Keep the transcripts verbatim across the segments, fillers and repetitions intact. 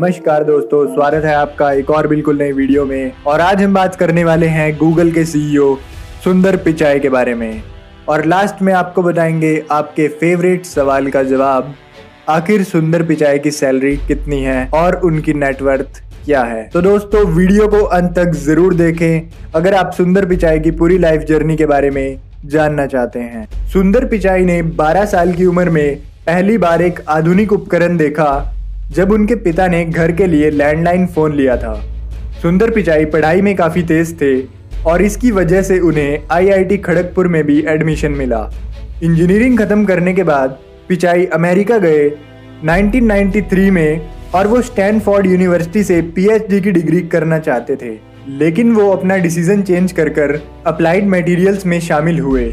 नमस्कार दोस्तों, स्वागत है आपका एक और बिल्कुल नई वीडियो में। और आज हम बात करने वाले हैं गूगल के सीईओ सुंदर पिचाई के बारे में। और लास्ट में आपको बताएंगे आपके फेवरेट सवाल का जवाब, आखिर सुंदर पिचाई की सैलरी कितनी है और उनकी नेटवर्थ क्या है। तो दोस्तों वीडियो को अंत तक जरूर देखें अगर आप सुंदर पिचाई की पूरी लाइफ जर्नी के बारे में जानना चाहते हैं। सुंदर पिचाई ने बारह साल की उम्र में पहली बार एक आधुनिक उपकरण देखा जब उनके पिता ने घर के लिए लैंडलाइन फोन लिया था। सुंदर पिचाई पढ़ाई में काफ़ी तेज थे और इसकी वजह से उन्हें आई आई टी खड़गपुर में भी एडमिशन मिला। इंजीनियरिंग खत्म करने के बाद पिचाई अमेरिका गए नाइनटीन नाइंटी थ्री में और वो स्टैनफोर्ड यूनिवर्सिटी से पी एच डी की डिग्री करना चाहते थे, लेकिन वो अपना डिसीजन चेंज कर कर अप्लाइड मटेरियल्स में शामिल हुए।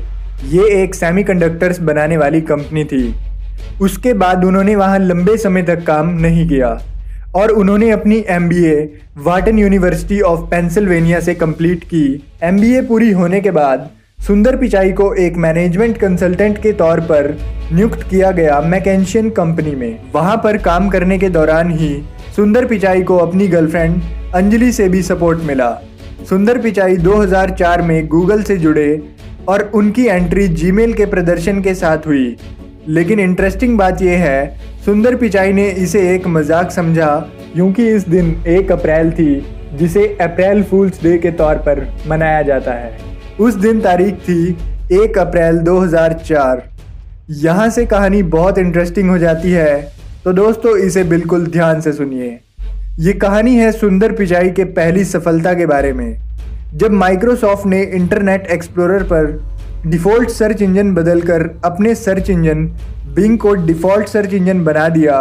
ये एक सेमीकंडक्टर्स बनाने वाली कंपनी थी। उसके बाद उन्होंने वहाँ लंबे समय तक काम नहीं किया और उन्होंने अपनी M B A Wharton University of Pennsylvania से कंप्लीट की। एम बी ए पूरी होने के बाद सुंदर पिचाई को एक मैनेजमेंट कंसल्टेंट के तौर पर नियुक्त किया गया मैकेंशियन कंपनी में। वहाँ पर काम करने के दौरान ही सुंदर पिचाई को अपनी गर्लफ्रेंड अंजलि से भी सपोर्ट मिला। सुंदर पिचाई दो हज़ार चार में गूगल से जुड़े और उनकी एंट्री जीमेल के प्रदर्शन के साथ हुई, लेकिन इंटरेस्टिंग बात यह है सुंदर पिचाई ने इसे एक मजाक समझा क्योंकि इस दिन एक अप्रैल थी जिसे अप्रैल फूल्स डे के तौर पर मनाया जाता है। उस दिन तारीख थी एक अप्रैल दो हज़ार चार। यहाँ से कहानी बहुत इंटरेस्टिंग हो जाती है, तो दोस्तों इसे बिल्कुल ध्यान से सुनिए। ये कहानी है सुंदर पिचाई के पहली सफलता के बारे में, जब माइक्रोसॉफ्ट ने इंटरनेट एक्सप्लोरर पर डिफ़ॉल्ट सर्च इंजन बदलकर अपने सर्च इंजन बिंग को डिफ़ॉल्ट सर्च इंजन बना दिया,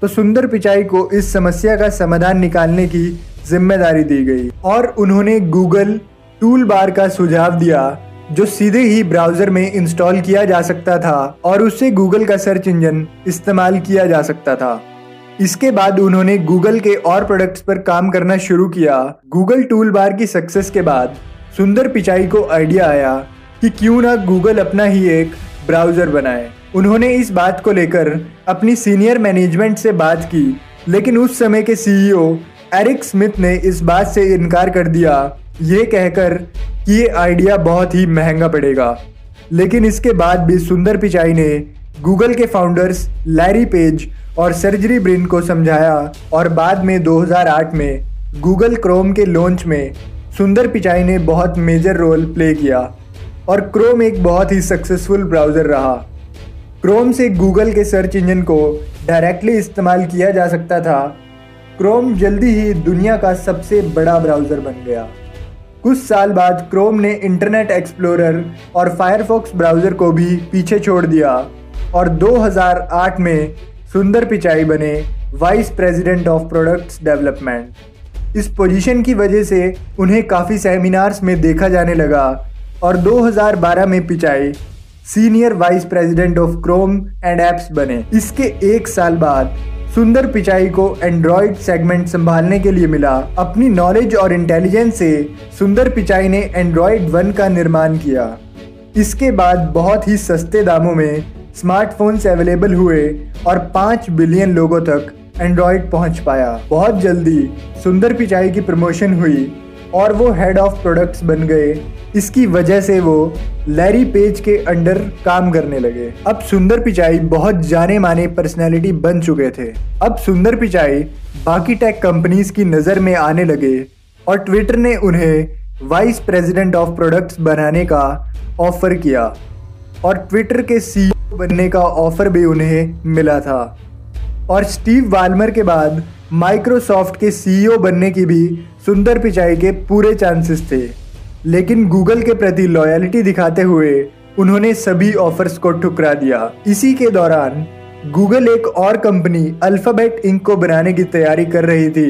तो सुंदर पिचाई को इस समस्या का समाधान निकालने की जिम्मेदारी दी गई और उन्होंने गूगल टूलबार का सुझाव दिया जो सीधे ही ब्राउज़र में इंस्टॉल किया जा सकता था और उससे गूगल का सर्च इंजन इस्तेमाल किया जा सकता था। इसके बाद उन्होंने गूगल के और प्रोडक्ट्स पर काम करना शुरू किया। गूगल टूलबार की सक्सेस के बाद सुंदर पिचाई को आइडिया आया कि क्यों ना गूगल अपना ही एक ब्राउज़र बनाए। उन्होंने इस बात को लेकर अपनी सीनियर मैनेजमेंट से बात की, लेकिन उस समय के सीईओ एरिक स्मिथ ने इस बात से इनकार कर दिया, ये कहकर कि ये आइडिया बहुत ही महंगा पड़ेगा। लेकिन इसके बाद भी सुंदर पिचाई ने गूगल के फाउंडर्स लैरी पेज और सर्जरी ब्रिन को समझाया और बाद में दो हज़ार आठ में गूगल क्रोम के लॉन्च में सुंदर पिचाई ने बहुत मेजर रोल प्ले किया और क्रोम एक बहुत ही सक्सेसफुल ब्राउज़र रहा। क्रोम से गूगल के सर्च इंजन को डायरेक्टली इस्तेमाल किया जा सकता था। क्रोम जल्दी ही दुनिया का सबसे बड़ा ब्राउज़र बन गया। कुछ साल बाद क्रोम ने इंटरनेट एक्सप्लोरर और फायरफॉक्स ब्राउज़र को भी पीछे छोड़ दिया और दो हज़ार आठ में सुंदर पिचाई बने vice president of products development. इस पोजीशन की वजह से उन्हें काफ़ी सेमिनार्स में देखा जाने लगा और दो हज़ार बारह में Pichai senior vice president of Chrome and apps बने। इसके एक साल बाद सुंदर पिचाई को एंड्रॉयड सेगमेंट संभालने के लिए मिला। अपनी नॉलेज और इंटेलिजेंस से सुंदर पिचाई ने एंड्रॉयड वन का निर्माण किया। इसके बाद बहुत ही सस्ते दामों में स्मार्टफोन्स अवेलेबल हुए और पाँच बिलियन लोगों तक एंड्रॉयड पहुंच पाया। बहुत जल्दी सुंदर पिचाई की प्रमोशन हुई और वो हेड ऑफ प्रोडक्ट्स बन गए। इसकी वजह से वो लैरी पेज के अंडर काम करने लगे। अब सुंदर पिचाई बहुत जाने माने पर्सनैलिटी बन चुके थे। अब सुंदर पिचाई बाकी टेक कंपनीज की नज़र में आने लगे और ट्विटर ने उन्हें वाइस प्रेसिडेंट ऑफ प्रोडक्ट्स बनाने का ऑफ़र किया और ट्विटर के सी ई ओ बनने का ऑफ़र भी उन्हें मिला था। और स्टीव बाल्मर के बाद माइक्रोसॉफ्ट के सी ई ओ बनने की भी सुंदर पिचाई के पूरे चांसेस थे, लेकिन गूगल के प्रति लॉयल्टी दिखाते हुए उन्होंने सभी ऑफर्स को ठुकरा दिया। इसी के दौरान गूगल एक और कंपनी अल्फ़ाबेट इंक को बनाने की तैयारी कर रही थी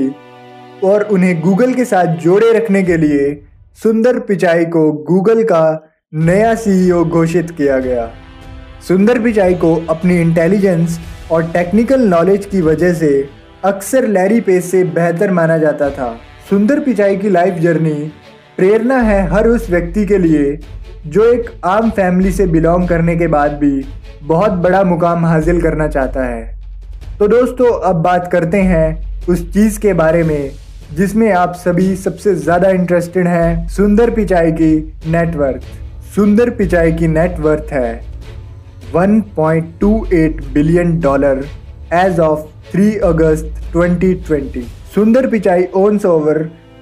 और उन्हें गूगल के साथ जोड़े रखने के लिए सुंदर पिचाई को गूगल का नया सी ई ओ घोषित किया गया। सुंदर पिचाई को अपनी इंटेलिजेंस और टेक्निकल नॉलेज की वजह से अक्सर लैरी पेज से बेहतर माना जाता था। सुंदर पिचाई की लाइफ जर्नी प्रेरणा है हर उस व्यक्ति के लिए जो एक आम फैमिली से बिलोंग करने के बाद भी बहुत बड़ा मुकाम हासिल करना चाहता है। तो दोस्तों अब बात करते हैं उस चीज़ के बारे में जिसमें आप सभी सबसे ज़्यादा इंटरेस्टेड हैं, सुंदर पिचाई की नेटवर्थ। सुंदर पिचाई की नेटवर्थ है one point two eight billion dollars as of three August twenty twenty. Sundar Pichai owns over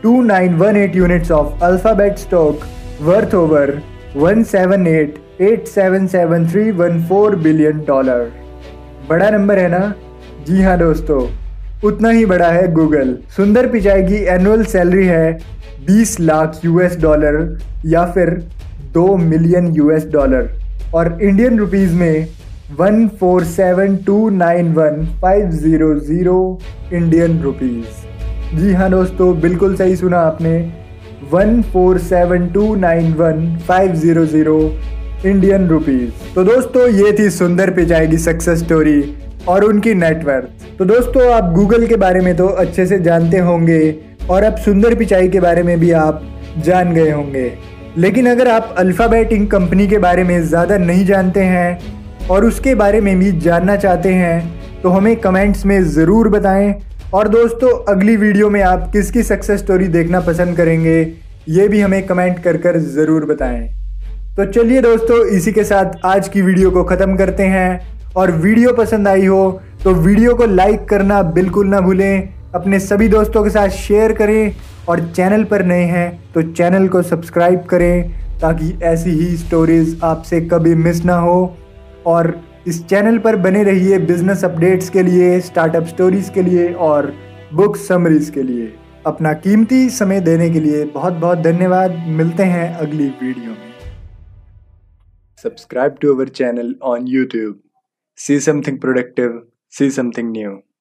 two thousand nine hundred eighteen units of Alphabet stock worth over one seven eight eight seven seven three one four billion dollars. बड़ा number है ना? जी हाँ दोस्तों, उतना ही बड़ा है Google. सुंदर पिचाई की एनुअल सैलरी है बीस लाख यू एस डॉलर या फिर दो मिलियन यू एस डॉलर और इंडियन रुपीस में one four seven two nine one five zero zero Indian rupees. जी हाँ दोस्तों, बिल्कुल सही सुना आपने, one four seven two nine one five zero zero Indian rupees. तो दोस्तों ये थी सुंदर पिचाई की सक्सेस स्टोरी और उनकी नेटवर्थ। तो दोस्तों आप गूगल के बारे में तो अच्छे से जानते होंगे और अब सुंदर पिचाई के बारे में भी आप जान गए होंगे, लेकिन अगर आप अल्फ़ाबेट इंक कंपनी के बारे में ज़्यादा नहीं जानते हैं और उसके बारे में भी जानना चाहते हैं तो हमें कमेंट्स में ज़रूर बताएं। और दोस्तों अगली वीडियो में आप किसकी सक्सेस स्टोरी देखना पसंद करेंगे ये भी हमें कमेंट कर कर ज़रूर बताएं। तो चलिए दोस्तों, इसी के साथ आज की वीडियो को ख़त्म करते हैं और वीडियो पसंद आई हो तो वीडियो को लाइक करना बिल्कुल ना भूलें, अपने सभी दोस्तों के साथ शेयर करें और चैनल पर नए हैं तो चैनल को सब्सक्राइब करें ताकि ऐसी ही स्टोरीज़ आपसे कभी मिस ना हो। और इस चैनल पर बने रहिए बिजनेस अपडेट्स के लिए, स्टार्टअप स्टोरीज़ के लिए और बुक समरीज़ के लिए। अपना कीमती समय देने के लिए बहुत बहुत धन्यवाद। मिलते हैं अगली वीडियो में। Subscribe to our channel on YouTube. See something productive, see something new.